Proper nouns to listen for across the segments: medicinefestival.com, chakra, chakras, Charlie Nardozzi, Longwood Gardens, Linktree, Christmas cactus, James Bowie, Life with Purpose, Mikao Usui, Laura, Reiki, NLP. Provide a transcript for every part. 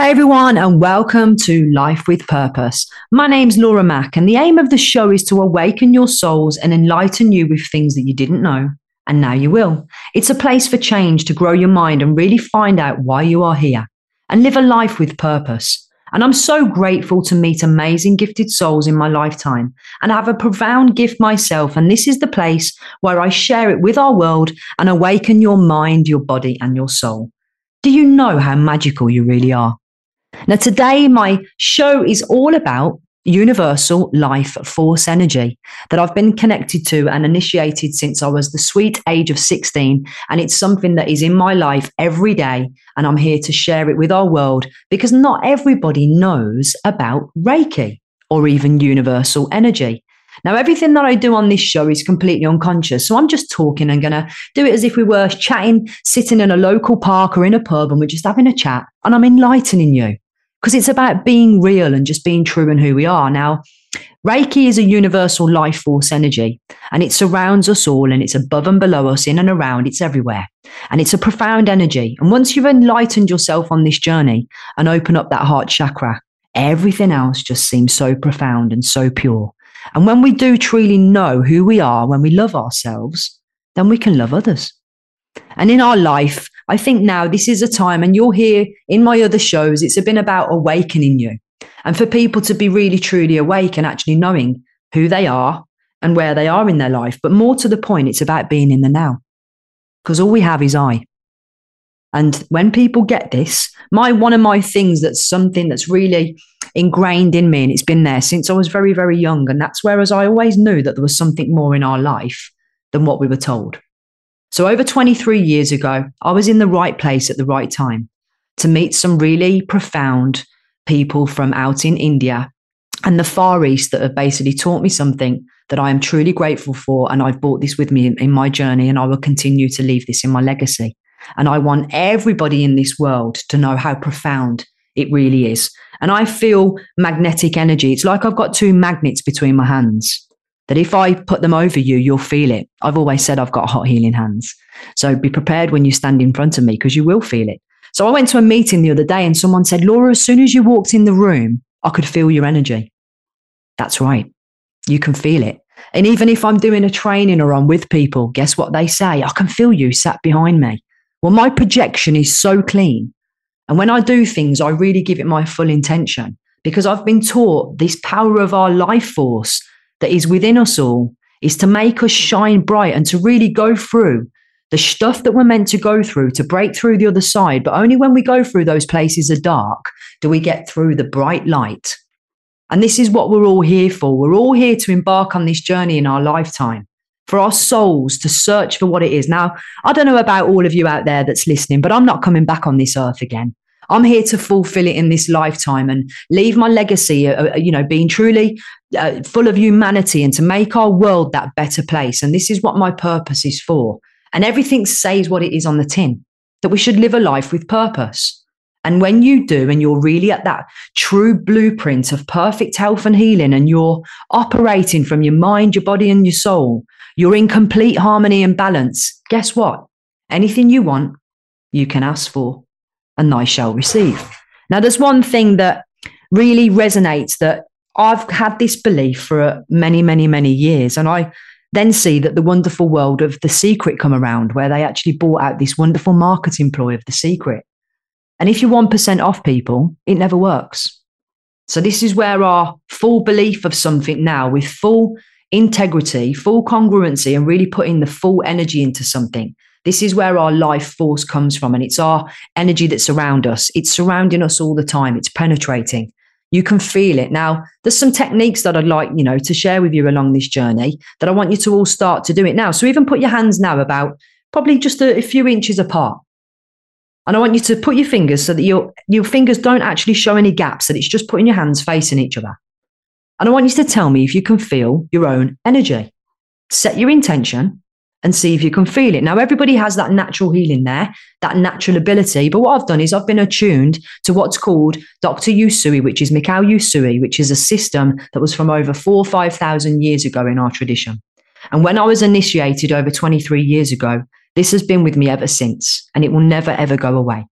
Hey everyone, and welcome to Life with Purpose. My name's Laura Mack, and the aim of the show is to awaken your souls and enlighten you with things that you didn't know, and now you will. It's a place for change, to grow your mind and really find out why you are here and live a life with purpose. And I'm so grateful to meet amazing gifted souls in my lifetime, and I have a profound gift myself, and this is the place where I share it with our world and awaken your mind, your body, and your soul. Do you know how magical you really are? Now, today, my show is all about universal life force energy that I've been connected to and initiated since I was the sweet age of 16. And it's something that is in my life every day. And I'm here to share it with our world, because not everybody knows about Reiki or even universal energy. Now, everything that I do on this show is completely unconscious. So I'm just talking and going to do it as if we were chatting, sitting in a local park or in a pub, and we're just having a chat, and I'm enlightening you, because it's about being real and just being true and who we are. Now, Reiki is a universal life force energy, and it surrounds us all, and it's above and below us, in and around, it's everywhere. And it's a profound energy. And once you've enlightened yourself on this journey and open up that heart chakra, everything else just seems so profound and so pure. And when we do truly know who we are, when we love ourselves, then we can love others. And in our life, I think now this is a time, and you'll hear in my other shows, it's been about awakening you, and for people to be really, truly awake and actually knowing who they are and where they are in their life. But more to the point, it's about being in the now, because all we have is I. And when people get this, one of my things that's something that's really ingrained in me, and it's been there since I was very, very young. And that's whereas I always knew that there was something more in our life than what we were told. So over 23 years ago, I was in the right place at the right time to meet some really profound people from out in India and the Far East that have basically taught me something that I am truly grateful for. And I've brought this with me in my journey, and I will continue to leave this in my legacy. And I want everybody in this world to know how profound it really is. And I feel magnetic energy. It's like I've got two magnets between my hands, that if I put them over you, you'll feel it. I've always said I've got hot healing hands. So be prepared when you stand in front of me, because you will feel it. So I went to a meeting the other day, and someone said, Laura, as soon as you walked in the room, I could feel your energy. That's right. You can feel it. And even if I'm doing a training or I'm with people, guess what they say? I can feel you sat behind me. Well, my projection is so clean. And when I do things, I really give it my full intention, because I've been taught this power of our life force that is within us all is to make us shine bright and to really go through the stuff that we're meant to go through to break through the other side. But only when we go through those places of dark do we get through the bright light. And this is what we're all here for. We're all here to embark on this journey in our lifetime, for our souls to search for what it is. Now, I don't know about all of you out there that's listening, but I'm not coming back on this earth again. I'm here to fulfill it in this lifetime and leave my legacy, being truly full of humanity, and to make our world that better place. And this is what my purpose is for. And everything says what it is on the tin, that we should live a life with purpose. And when you do, and you're really at that true blueprint of perfect health and healing, and you're operating from your mind, your body, and your soul, you're in complete harmony and balance. Guess what? Anything you want, you can ask for, and I shall receive. Now, there's one thing that really resonates, that I've had this belief for many, many, many years. And I then see that the wonderful world of The Secret come around, where they actually brought out this wonderful marketing ploy of The Secret. And if you're 1% off people, it never works. So this is where our full belief of something now, with full integrity, full congruency, and really putting the full energy into something. This is where our life force comes from. And it's our energy that's around us. It's surrounding us all the time. It's penetrating. You can feel it. Now, there's some techniques that I'd like, to share with you along this journey, that I want you to all start to do it now. So even put your hands now about probably just a few inches apart. And I want you to put your fingers so that your fingers don't actually show any gaps, that it's just putting your hands facing each other. And I want you to tell me if you can feel your own energy. Set your intention and see if you can feel it. Now, everybody has that natural healing there, that natural ability. But what I've done is I've been attuned to what's called Dr. Usui, which is Mikao Usui, which is a system that was from over 4,000 or 5,000 years ago in our tradition. And when I was initiated over 23 years ago, this has been with me ever since, and it will never, ever go away.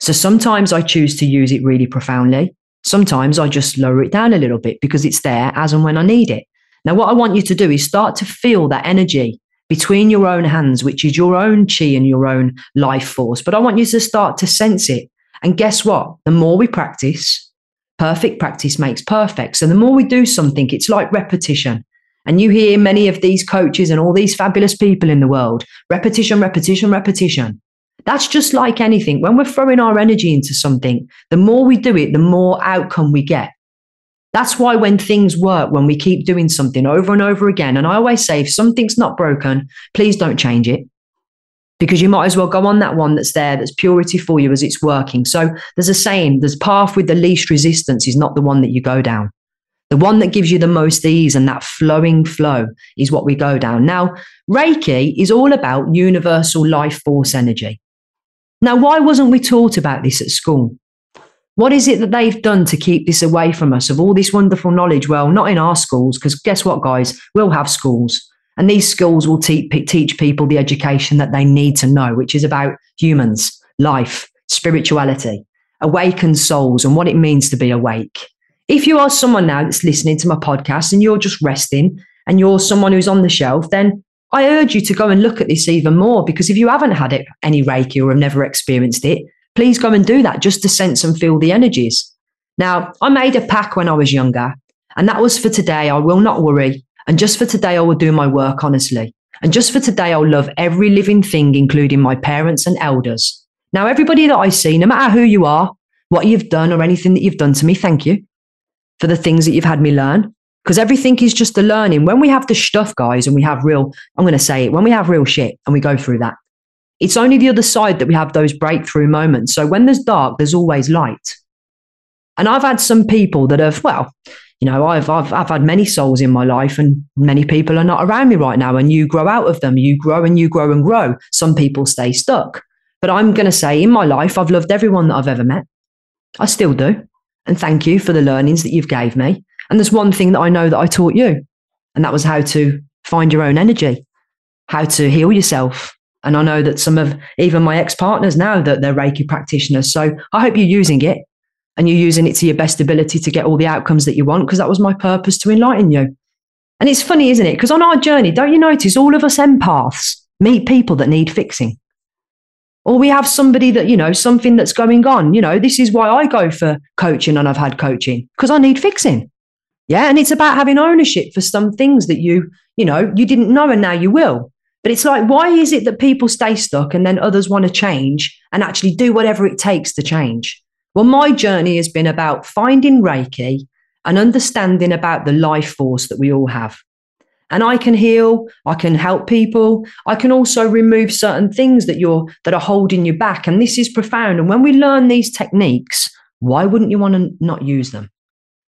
So sometimes I choose to use it really profoundly. Sometimes I just lower it down a little bit because it's there as and when I need it. Now, what I want you to do is start to feel that energy between your own hands, which is your own chi and your own life force. But I want you to start to sense it. And guess what? The more we practice, perfect practice makes perfect. So the more we do something, it's like repetition. And you hear many of these coaches and all these fabulous people in the world, repetition, repetition, repetition. That's just like anything. When we're throwing our energy into something, the more we do it, the more outcome we get. That's why when things work, when we keep doing something over and over again, and I always say, if something's not broken, please don't change it. Because you might as well go on that one that's there, that's purity for you as it's working. So there's a saying, the path with the least resistance is not the one that you go down. The one that gives you the most ease and that flowing flow is what we go down. Now, Reiki is all about universal life force energy. Now, why wasn't we taught about this at school? What is it that they've done to keep this away from us of all this wonderful knowledge? Well, not in our schools, because guess what, guys? We'll have schools. And these schools will teach people the education that they need to know, which is about humans, life, spirituality, awakened souls, and what it means to be awake. If you are someone now that's listening to my podcast and you're just resting and you're someone who's on the shelf, then I urge you to go and look at this even more, because if you haven't had it, any Reiki, or have never experienced it, please go and do that just to sense and feel the energies. Now, I made a pact when I was younger, and that was for today, I will not worry. And just for today, I will do my work honestly. And just for today, I'll love every living thing, including my parents and elders. Now, everybody that I see, no matter who you are, what you've done or anything that you've done to me, thank you for the things that you've had me learn. Because everything is just a learning. When we have the stuff, guys, and we have real, I'm going to say it, when we have real shit and we go through that, it's only the other side that we have those breakthrough moments. So when there's dark, there's always light. And I've had some people that have, well, you know, I've had many souls in my life, and many people are not around me right now. And you grow out of them. You grow and you grow and grow. Some people stay stuck. But I'm going to say in my life, I've loved everyone that I've ever met. I still do. And thank you for the learnings that you've gave me. And there's one thing that I know that I taught you. And that was how to find your own energy, how to heal yourself. And I know that some of even my ex-partners now that they're Reiki practitioners. So I hope you're using it. And you're using it to your best ability to get all the outcomes that you want, because that was my purpose, to enlighten you. And it's funny, isn't it? Because on our journey, don't you notice all of us empaths meet people that need fixing? Or we have somebody that, you know, something that's going on. You know, this is why I go for coaching, and I've had coaching, because I need fixing. Yeah. And it's about having ownership for some things that you didn't know, and now you will. But it's like, why is it that people stay stuck and then others want to change and actually do whatever it takes to change? Well, my journey has been about finding Reiki and understanding about the life force that we all have. And I can heal, I can help people, I can also remove certain things that are holding you back. And this is profound. And when we learn these techniques, why wouldn't you want to not use them?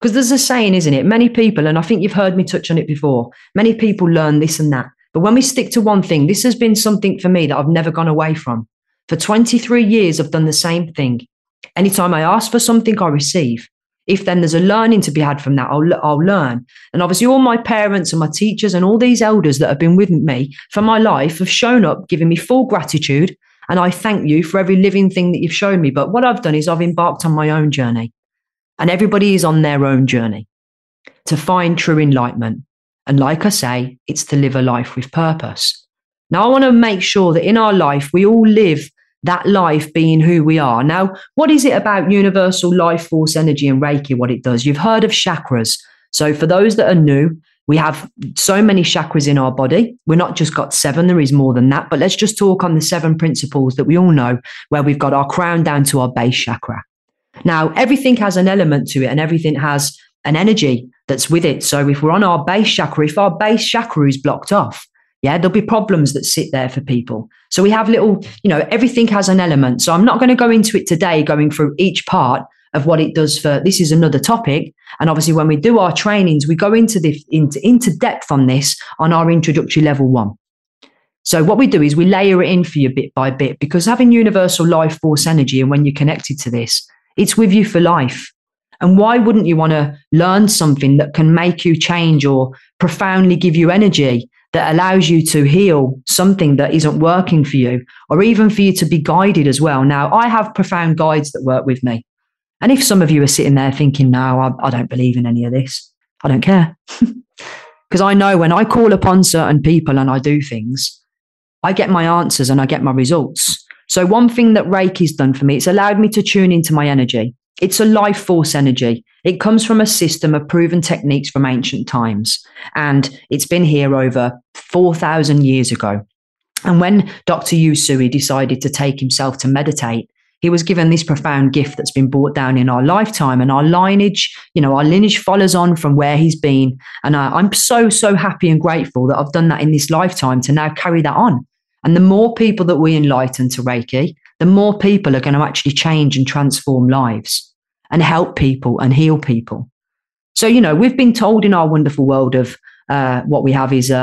Because there's a saying, isn't it? Many people, and I think you've heard me touch on it before, many people learn this and that. But when we stick to one thing, this has been something for me that I've never gone away from. For 23 years, I've done the same thing. Anytime I ask for something, I receive. If then there's a learning to be had from that, I'll learn. And obviously all my parents and my teachers and all these elders that have been with me for my life have shown up, giving me full gratitude. And I thank you for every living thing that you've shown me. But what I've done is I've embarked on my own journey. And everybody is on their own journey to find true enlightenment. And like I say, it's to live a life with purpose. Now, I want to make sure that in our life, we all live that life being who we are. Now, what is it about universal life force energy and Reiki, what it does? You've heard of chakras. So for those that are new, we have so many chakras in our body. We're not just got 7, there is more than that. But let's just talk on the 7 principles that we all know, where we've got our crown down to our base chakra. Now, everything has an element to it and everything has an energy that's with it. So if we're on our base chakra, if our base chakra is blocked off, yeah, there'll be problems that sit there for people. So we have little, you know, everything has an element. So I'm not going to go into it today, going through each part of what it does for, this is another topic. And obviously when we do our trainings, we go into depth on this on our introductory level 1. So what we do is we layer it in for you bit by bit, because having universal life force energy, and when you're connected to this, it's with you for life. And why wouldn't you want to learn something that can make you change or profoundly give you energy that allows you to heal something that isn't working for you, or even for you to be guided as well. Now, I have profound guides that work with me. And if some of you are sitting there thinking, no, I don't believe in any of this, I don't care. Because I know when I call upon certain people and I do things, I get my answers and I get my results. So one thing that Reiki's done for me, it's allowed me to tune into my energy. It's a life force energy. It comes from a system of proven techniques from ancient times. And it's been here over 4,000 years ago. And when Dr. Usui decided to take himself to meditate, he was given this profound gift that's been brought down in our lifetime, and our lineage, you know, our lineage follows on from where he's been. And I'm so, so happy and grateful that I've done that in this lifetime to now carry that on. And the more people that we enlighten to Reiki, the more people are going to actually change and transform lives and help people and heal people. So, you know, we've been told in our wonderful world of what we have is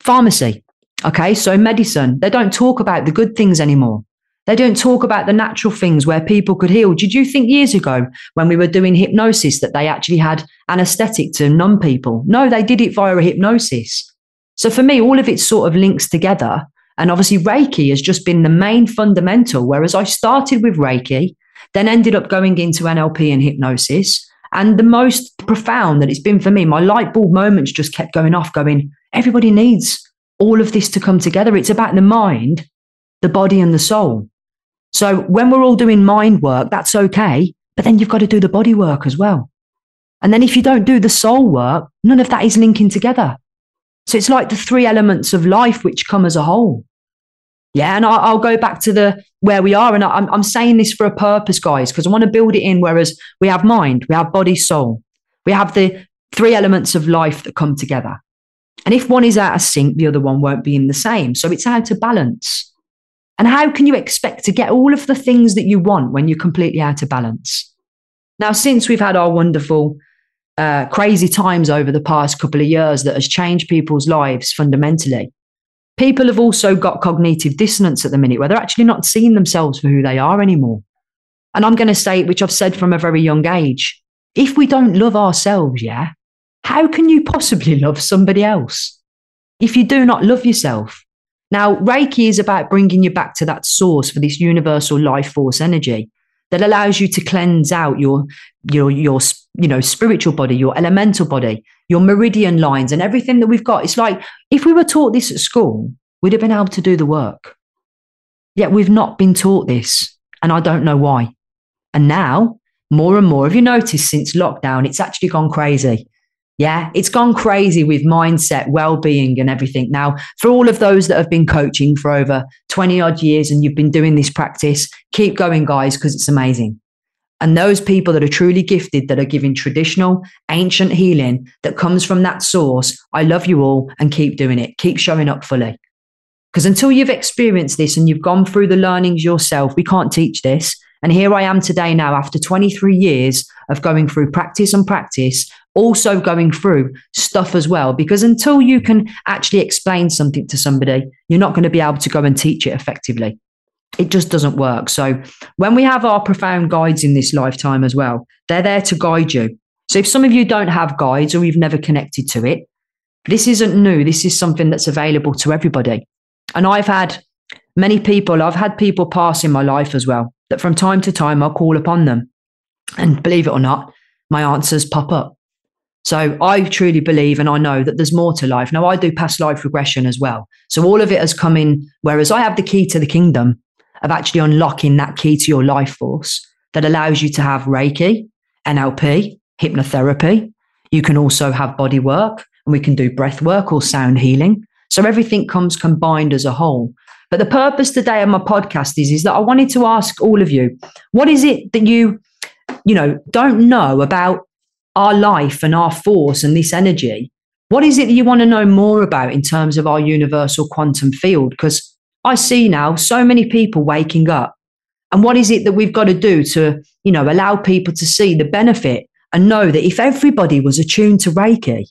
pharmacy. Okay, so medicine, they don't talk about the good things anymore. They don't talk about the natural things where people could heal. Did you think years ago when we were doing hypnosis that they actually had anesthetic to numb people? No, they did it via a hypnosis. So for me, all of it sort of links together. And obviously Reiki has just been the main fundamental, whereas I started with Reiki, then ended up going into NLP and hypnosis. And the most profound that it's been for me, my light bulb moments just kept going off, going, everybody needs all of this to come together. It's about the mind, the body and the soul. So when we're all doing mind work, that's okay. But then you've got to do the body work as well. And then if you don't do the soul work, none of that is linking together. So it's like the three elements of life which come as a whole. Yeah, and I'll go back to where we are. And I'm saying this for a purpose, guys, because I want to build it in. Whereas we have mind, we have body, soul. We have the three elements of life that come together. And if one is out of sync, the other one won't be in the same. So it's how to balance. And how can you expect to get all of the things that you want when you're completely out of balance? Now, since we've had our wonderful, crazy times over the past couple of years that has changed people's lives fundamentally, people have also got cognitive dissonance at the minute where they're actually not seeing themselves for who they are anymore. And I'm going to say, which I've said from a very young age, if we don't love ourselves, yeah, how can you possibly love somebody else if you do not love yourself? Now, Reiki is about bringing you back to that source for this universal life force energy that allows you to cleanse out your spiritual body, your elemental body, your meridian lines and everything that we've got. It's like if we were taught this at school, we'd have been able to do the work. Yet we've not been taught this. And I don't know why. And now more and more, have you noticed since lockdown, it's actually gone crazy. Yeah, it's gone crazy with mindset, well-being and everything. Now, for all of those that have been coaching for over 20 odd years and you've been doing this practice, keep going, guys, because it's amazing. And those people that are truly gifted, that are giving traditional, ancient healing that comes from that source, I love you all and keep doing it. Keep showing up fully. Because until you've experienced this and you've gone through the learnings yourself, we can't teach this. And here I am today now after 23 years of going through practice and practice, also going through stuff as well, because until you can actually explain something to somebody, you're not going to be able to go and teach it effectively. It just doesn't work. So when we have our profound guides in this lifetime as well, they're there to guide you. So if some of you don't have guides or you've never connected to it, this isn't new. This is something that's available to everybody. And I've had people pass in my life as well, that from time to time I'll call upon them. And believe it or not, my answers pop up. So I truly believe and I know that there's more to life. Now, I do past life regression as well. So all of it has come in, whereas I have the key to the kingdom of actually unlocking that key to your life force that allows you to have Reiki, NLP, hypnotherapy. You can also have body work and we can do breath work or sound healing. So everything comes combined as a whole. But the purpose today of my podcast is that I wanted to ask all of you, what is it that you don't know about our life and our force and this energy? What is it that you want to know more about in terms of our universal quantum field? Because I see now so many people waking up. And what is it that we've got to do to, allow people to see the benefit and know that if everybody was attuned to Reiki,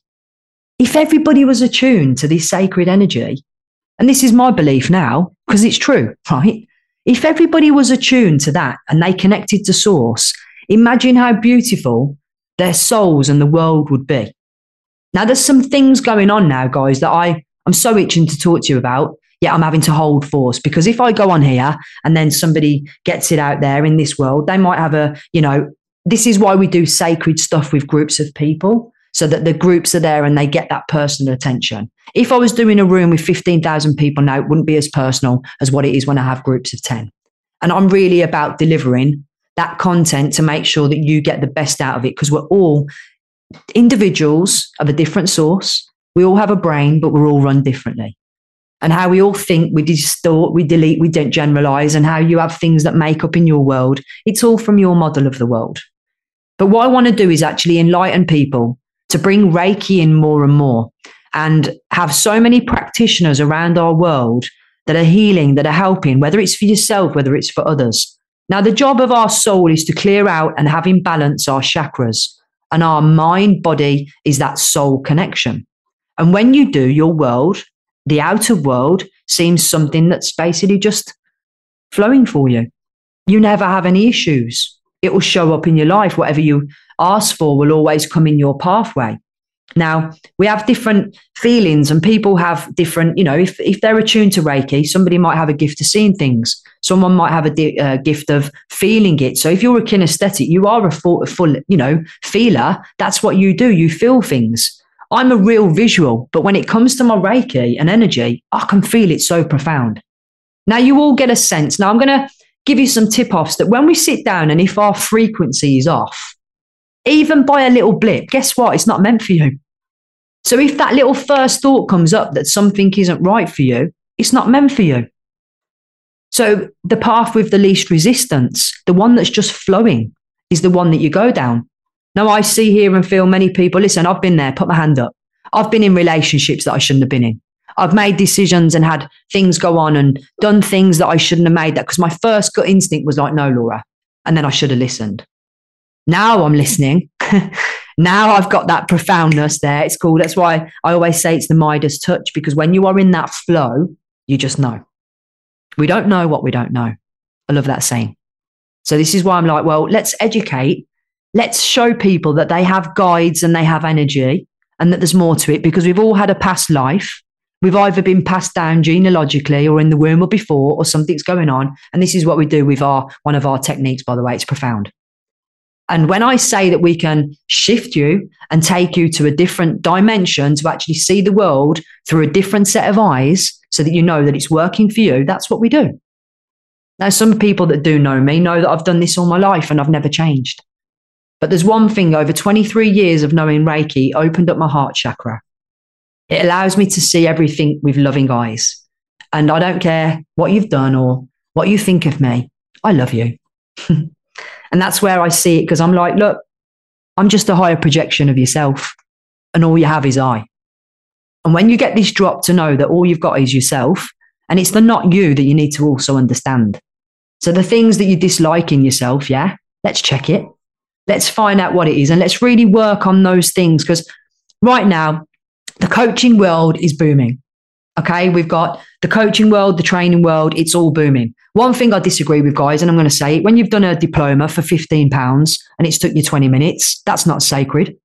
if everybody was attuned to this sacred energy, and this is my belief now, because it's true, right? If everybody was attuned to that and they connected to source, imagine how beautiful their souls and the world would be. Now, there's some things going on now, guys, that I I'm so itching to talk to you about, yet I'm having to hold force, because if I go on here and then somebody gets it out there in this world, they might have a, you know, this is why we do sacred stuff with groups of people, so that the groups are there and they get that personal attention. If I was doing a room with 15,000 people now, it wouldn't be as personal as what it is when I have groups of 10. And I'm really about delivering that content to make sure that you get the best out of it, because we're all individuals of a different source. We all have a brain, but we're all run differently. And how we all think, we distort, we delete, we don't generalize, and how you have things that make up in your world, it's all from your model of the world. But what I want to do is actually enlighten people to bring Reiki in more and more, and have so many practitioners around our world that are healing, that are helping, whether it's for yourself, whether it's for others. Now, the job of our soul is to clear out and have in balance our chakras, and our mind body is that soul connection. And when you do, your world, the outer world, seems something that's basically just flowing for you. You never have any issues. It will show up in your life. Whatever you ask for will always come in your pathway. Now, we have different feelings, and people have different, you know, if they're attuned to Reiki, somebody might have a gift of seeing things. Someone might have a gift of feeling it. So if you're a kinesthetic, you are a full, you know, feeler. That's what you do. You feel things. I'm a real visual, but when it comes to my Reiki and energy, I can feel it so profound. Now, you all get a sense. Now, I'm going to give you some tip-offs that when we sit down and if our frequency is off, even by a little blip, guess what? It's not meant for you. So if that little first thought comes up that something isn't right for you, it's not meant for you. So the path with the least resistance, the one that's just flowing, is the one that you go down. Now, I see, hear, and feel many people. Listen, I've been there, put my hand up. I've been in relationships that I shouldn't have been in. I've made decisions and had things go on and done things that I shouldn't have made, that because my first gut instinct was like, no, Laura. And then I should have listened. Now I'm listening. Now I've got that profoundness there. It's cool. That's why I always say it's the Midas touch, because when you are in that flow, you just know. We don't know what we don't know. I love that saying. So this is why I'm like, well, let's educate. Let's show people that they have guides and they have energy, and that there's more to it, because we've all had a past life. We've either been passed down genealogically or in the womb or before, or something's going on. And this is what we do with one of our techniques, by the way. It's profound. And when I say that we can shift you and take you to a different dimension to actually see the world through a different set of eyes, so that you know that it's working for you, that's what we do. Now, some people that do know me know that I've done this all my life and I've never changed. But there's one thing, over 23 years of knowing Reiki opened up my heart chakra. It allows me to see everything with loving eyes. And I don't care what you've done or what you think of me. I love you. And that's where I see it, because I'm like, look, I'm just a higher projection of yourself, and all you have is I. And when you get this drop to know that all you've got is yourself, and it's the not you that you need to also understand. So the things that you dislike in yourself, yeah, let's check it. Let's find out what it is, and let's really work on those things, because right now the coaching world is booming. Okay, we've got the coaching world, the training world, it's all booming. One thing I disagree with, guys, and I'm going to say it, when you've done a diploma for £15 and it's took you 20 minutes, that's not sacred.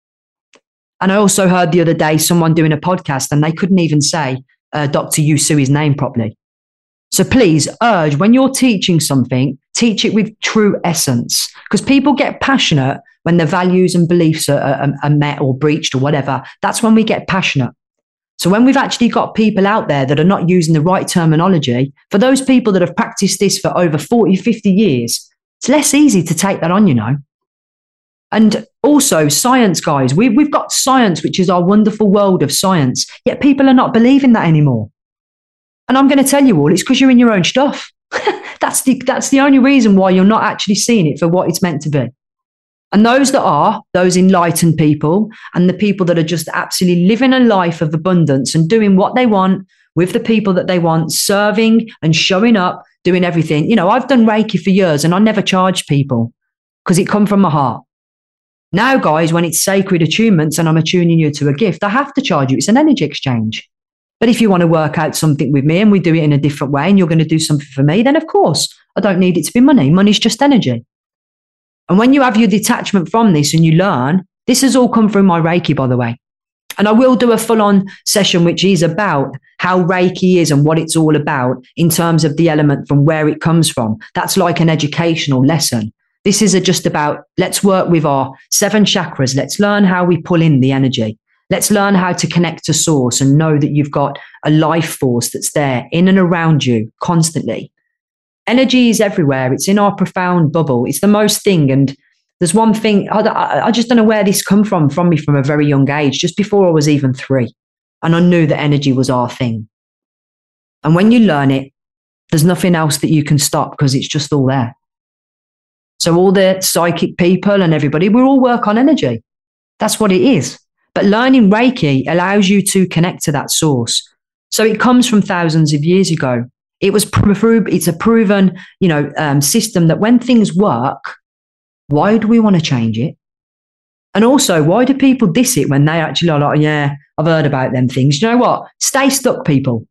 And I also heard the other day someone doing a podcast and they couldn't even say Dr. Usui's name properly. So please urge, when you're teaching something, teach it with true essence, because people get passionate when their values and beliefs are met or breached or whatever. That's when we get passionate. So when we've actually got people out there that are not using the right terminology, for those people that have practiced this for over 40, 50 years, it's less easy to take that on, you know. And also science, guys, we've got science, which is our wonderful world of science, yet people are not believing that anymore. And I'm going to tell you all, it's because you're in your own stuff. That's the only reason why you're not actually seeing it for what it's meant to be. And those that are, those enlightened people, and the people that are just absolutely living a life of abundance and doing what they want with the people that they want, serving and showing up, doing everything. You know, I've done Reiki for years and I never charged people because it come from my heart. Now, guys, when it's sacred attunements and I'm attuning you to a gift, I have to charge you. It's an energy exchange. But if you want to work out something with me and we do it in a different way and you're going to do something for me, then of course, I don't need it to be money. Money's just energy. And when you have your detachment from this and you learn, this has all come through my Reiki, by the way. And I will do a full-on session, which is about how Reiki is and what it's all about in terms of the element from where it comes from. That's like an educational lesson. This is just about, let's work with our 7 chakras. Let's learn how we pull in the energy. Let's learn how to connect to source and know that you've got a life force that's there in and around you constantly. Energy is everywhere. It's in our profound bubble. It's the most thing. And there's one thing, I just don't know where this come from me from a very young age, just before I was even 3. And I knew that energy was our thing. And when you learn it, there's nothing else that you can stop because it's just all there. So all the psychic people and everybody, we all work on energy. That's what it is. But learning Reiki allows you to connect to that source. So it comes from thousands of years ago. It was it's a proven, system that when things work, why do we want to change it? And also, why do people diss it when they actually are like, yeah, I've heard about them things. You know what? Stay stuck, people.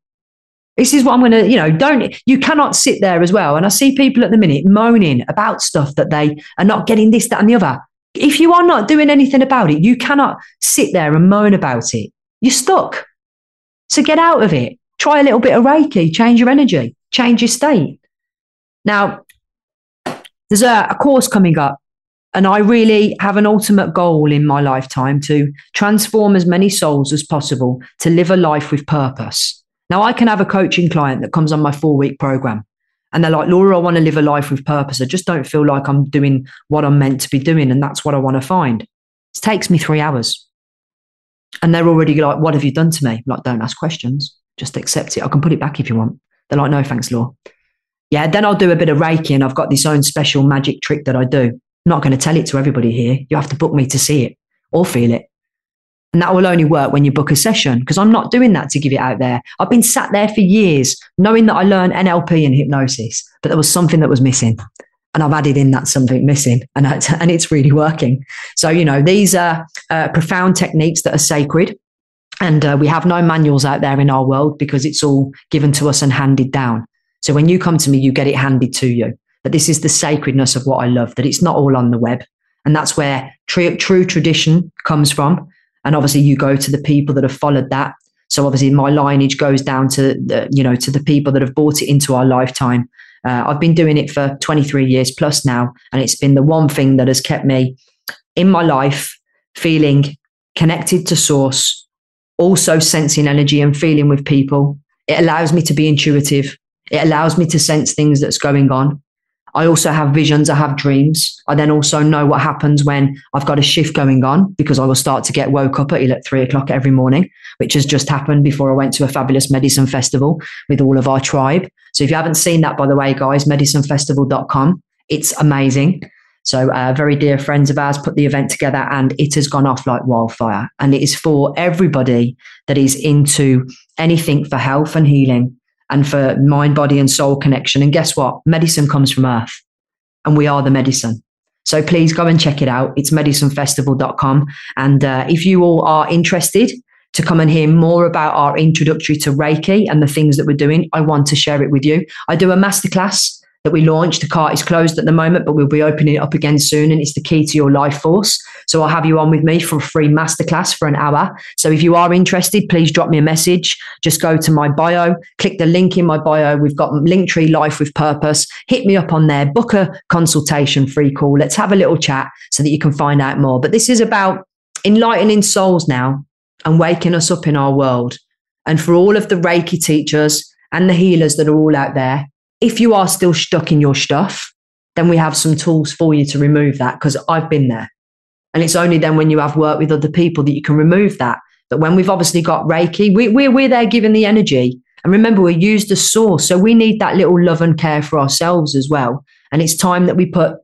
This is what I'm going to, you cannot sit there as well. And I see people at the minute moaning about stuff that they are not getting this, that, and the other. If you are not doing anything about it, you cannot sit there and moan about it. You're stuck. So get out of it. Try a little bit of Reiki, change your energy, change your state. Now, there's a course coming up, and I really have an ultimate goal in my lifetime to transform as many souls as possible to live a life with purpose. Now, I can have a coaching client that comes on my 4-week program, and they're like, Laura, I want to live a life with purpose. I just don't feel like I'm doing what I'm meant to be doing, and that's what I want to find. It takes me 3 hours. And they're already like, what have you done to me? I'm like, don't ask questions. Just accept it. I can put it back if you want. They're like, no, thanks, Laura. Yeah, then I'll do a bit of Reiki, and I've got this own special magic trick that I do. I'm not going to tell it to everybody here. You have to book me to see it or feel it. And that will only work when you book a session, because I'm not doing that to give it out there. I've been sat there for years knowing that I learned NLP and hypnosis, but there was something that was missing. And I've added in that something missing, and it's really working. So, these are profound techniques that are sacred. And we have no manuals out there in our world because it's all given to us and handed down. So when you come to me, you get it handed to you. But this is the sacredness of what I love, that it's not all on the web. And that's where true tradition comes from. And obviously you go to the people that have followed that. So obviously my lineage goes down to the people that have brought it into our lifetime. I've been doing it for 23 years plus now. And it's been the one thing that has kept me in my life, feeling connected to source, also sensing energy and feeling with people. It allows me to be intuitive. It allows me to sense things that's going on. I also have visions. I have dreams. I then also know what happens when I've got a shift going on, because I will start to get woke up at 3 o'clock every morning, which has just happened before I went to a fabulous medicine festival with all of our tribe. So if you haven't seen that, by the way, guys, medicinefestival.com, it's amazing. So very dear friends of ours put the event together, and it has gone off like wildfire. And it is for everybody that is into anything for health and healing and for mind, body and soul connection. And guess what? Medicine comes from earth, and we are the medicine. So please go and check it out. It's medicinefestival.com. And if you all are interested to come and hear more about our introductory to Reiki and the things that we're doing, I want to share it with you. I do a masterclass that we launched. The cart is closed at the moment, but we'll be opening it up again soon. And it's the key to your life force. So I'll have you on with me for a free masterclass for an hour. So if you are interested, please drop me a message. Just go to my bio, click the link in my bio. We've got Linktree Life with Purpose. Hit me up on there, book a consultation free call. Let's have a little chat so that you can find out more. But this is about enlightening souls now and waking us up in our world. And for all of the Reiki teachers and the healers that are all out there, if you are still stuck in your stuff, then we have some tools for you to remove that, because I've been there. And it's only then when you have worked with other people that you can remove that. But when we've obviously got Reiki, we're there giving the energy. And remember, we're used as source. So we need that little love and care for ourselves as well. And it's time that we put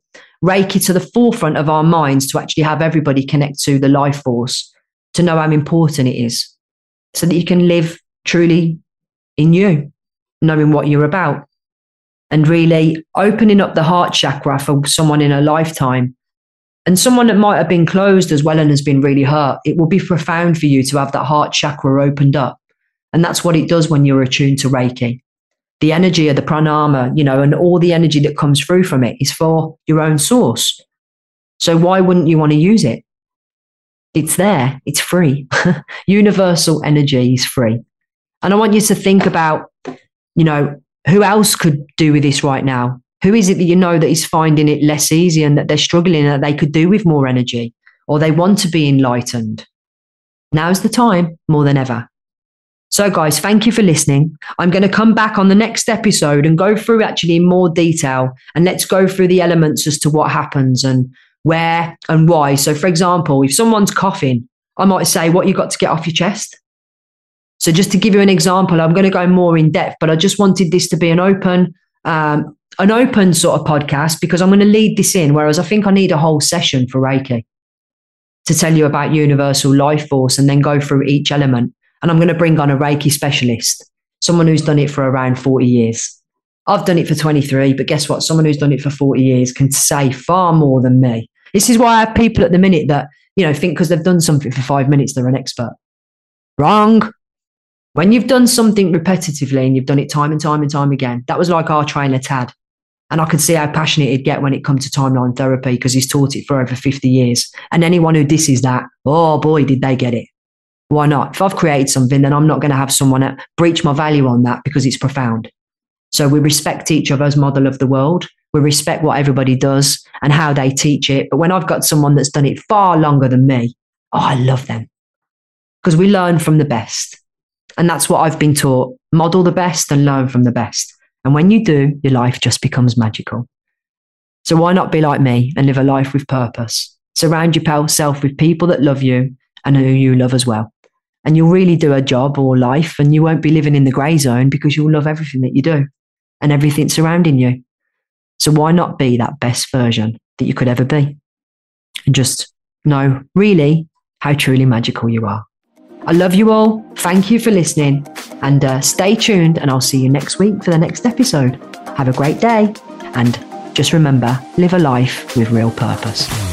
Reiki to the forefront of our minds to actually have everybody connect to the life force, to know how important it is, so that you can live truly in you, knowing what you're about. And really opening up the heart chakra for someone in a lifetime, and someone that might have been closed as well and has been really hurt. It will be profound for you to have that heart chakra opened up. And that's what it does when you're attuned to Reiki. The energy of the pranama, and all the energy that comes through from it is for your own source. So why wouldn't you want to use it? It's there. It's free. Universal energy is free. And I want you to think about, you know, who else could do with this right now? Who is it that you know that is finding it less easy and that they're struggling and that they could do with more energy, or they want to be enlightened? Now's the time more than ever. So guys, thank you for listening. I'm going to come back on the next episode and go through actually in more detail, and let's go through the elements as to what happens and where and why. So for example, if someone's coughing, I might say, what you got to get off your chest? So just to give you an example, I'm going to go more in depth, but I just wanted this to be an open sort of podcast, because I'm going to lead this in, whereas I think I need a whole session for Reiki to tell you about universal life force and then go through each element. And I'm going to bring on a Reiki specialist, someone who's done it for around 40 years. I've done it for 23, but guess what? Someone who's done it for 40 years can say far more than me. This is why I have people at the minute that, you know, think because they've done something for 5 minutes, they're an expert. Wrong. When you've done something repetitively and you've done it time and time and time again, that was like our trainer, Tad. And I could see how passionate he'd get when it comes to timeline therapy, because he's taught it for over 50 years. And anyone who disses that, oh boy, did they get it. Why not? If I've created something, then I'm not going to have someone breach my value on that, because it's profound. So we respect each other's model of the world. We respect what everybody does and how they teach it. But when I've got someone that's done it far longer than me, oh, I love them, because we learn from the best. And that's what I've been taught. Model the best and learn from the best. And when you do, your life just becomes magical. So why not be like me and live a life with purpose? Surround yourself with people that love you and who you love as well. And you'll really do a job or life, and you won't be living in the grey zone, because you'll love everything that you do and everything surrounding you. So why not be that best version that you could ever be? And just know really how truly magical you are. I love you all. Thank you for listening, and stay tuned, and I'll see you next week for the next episode. Have a great day, and just remember, live a life with real purpose.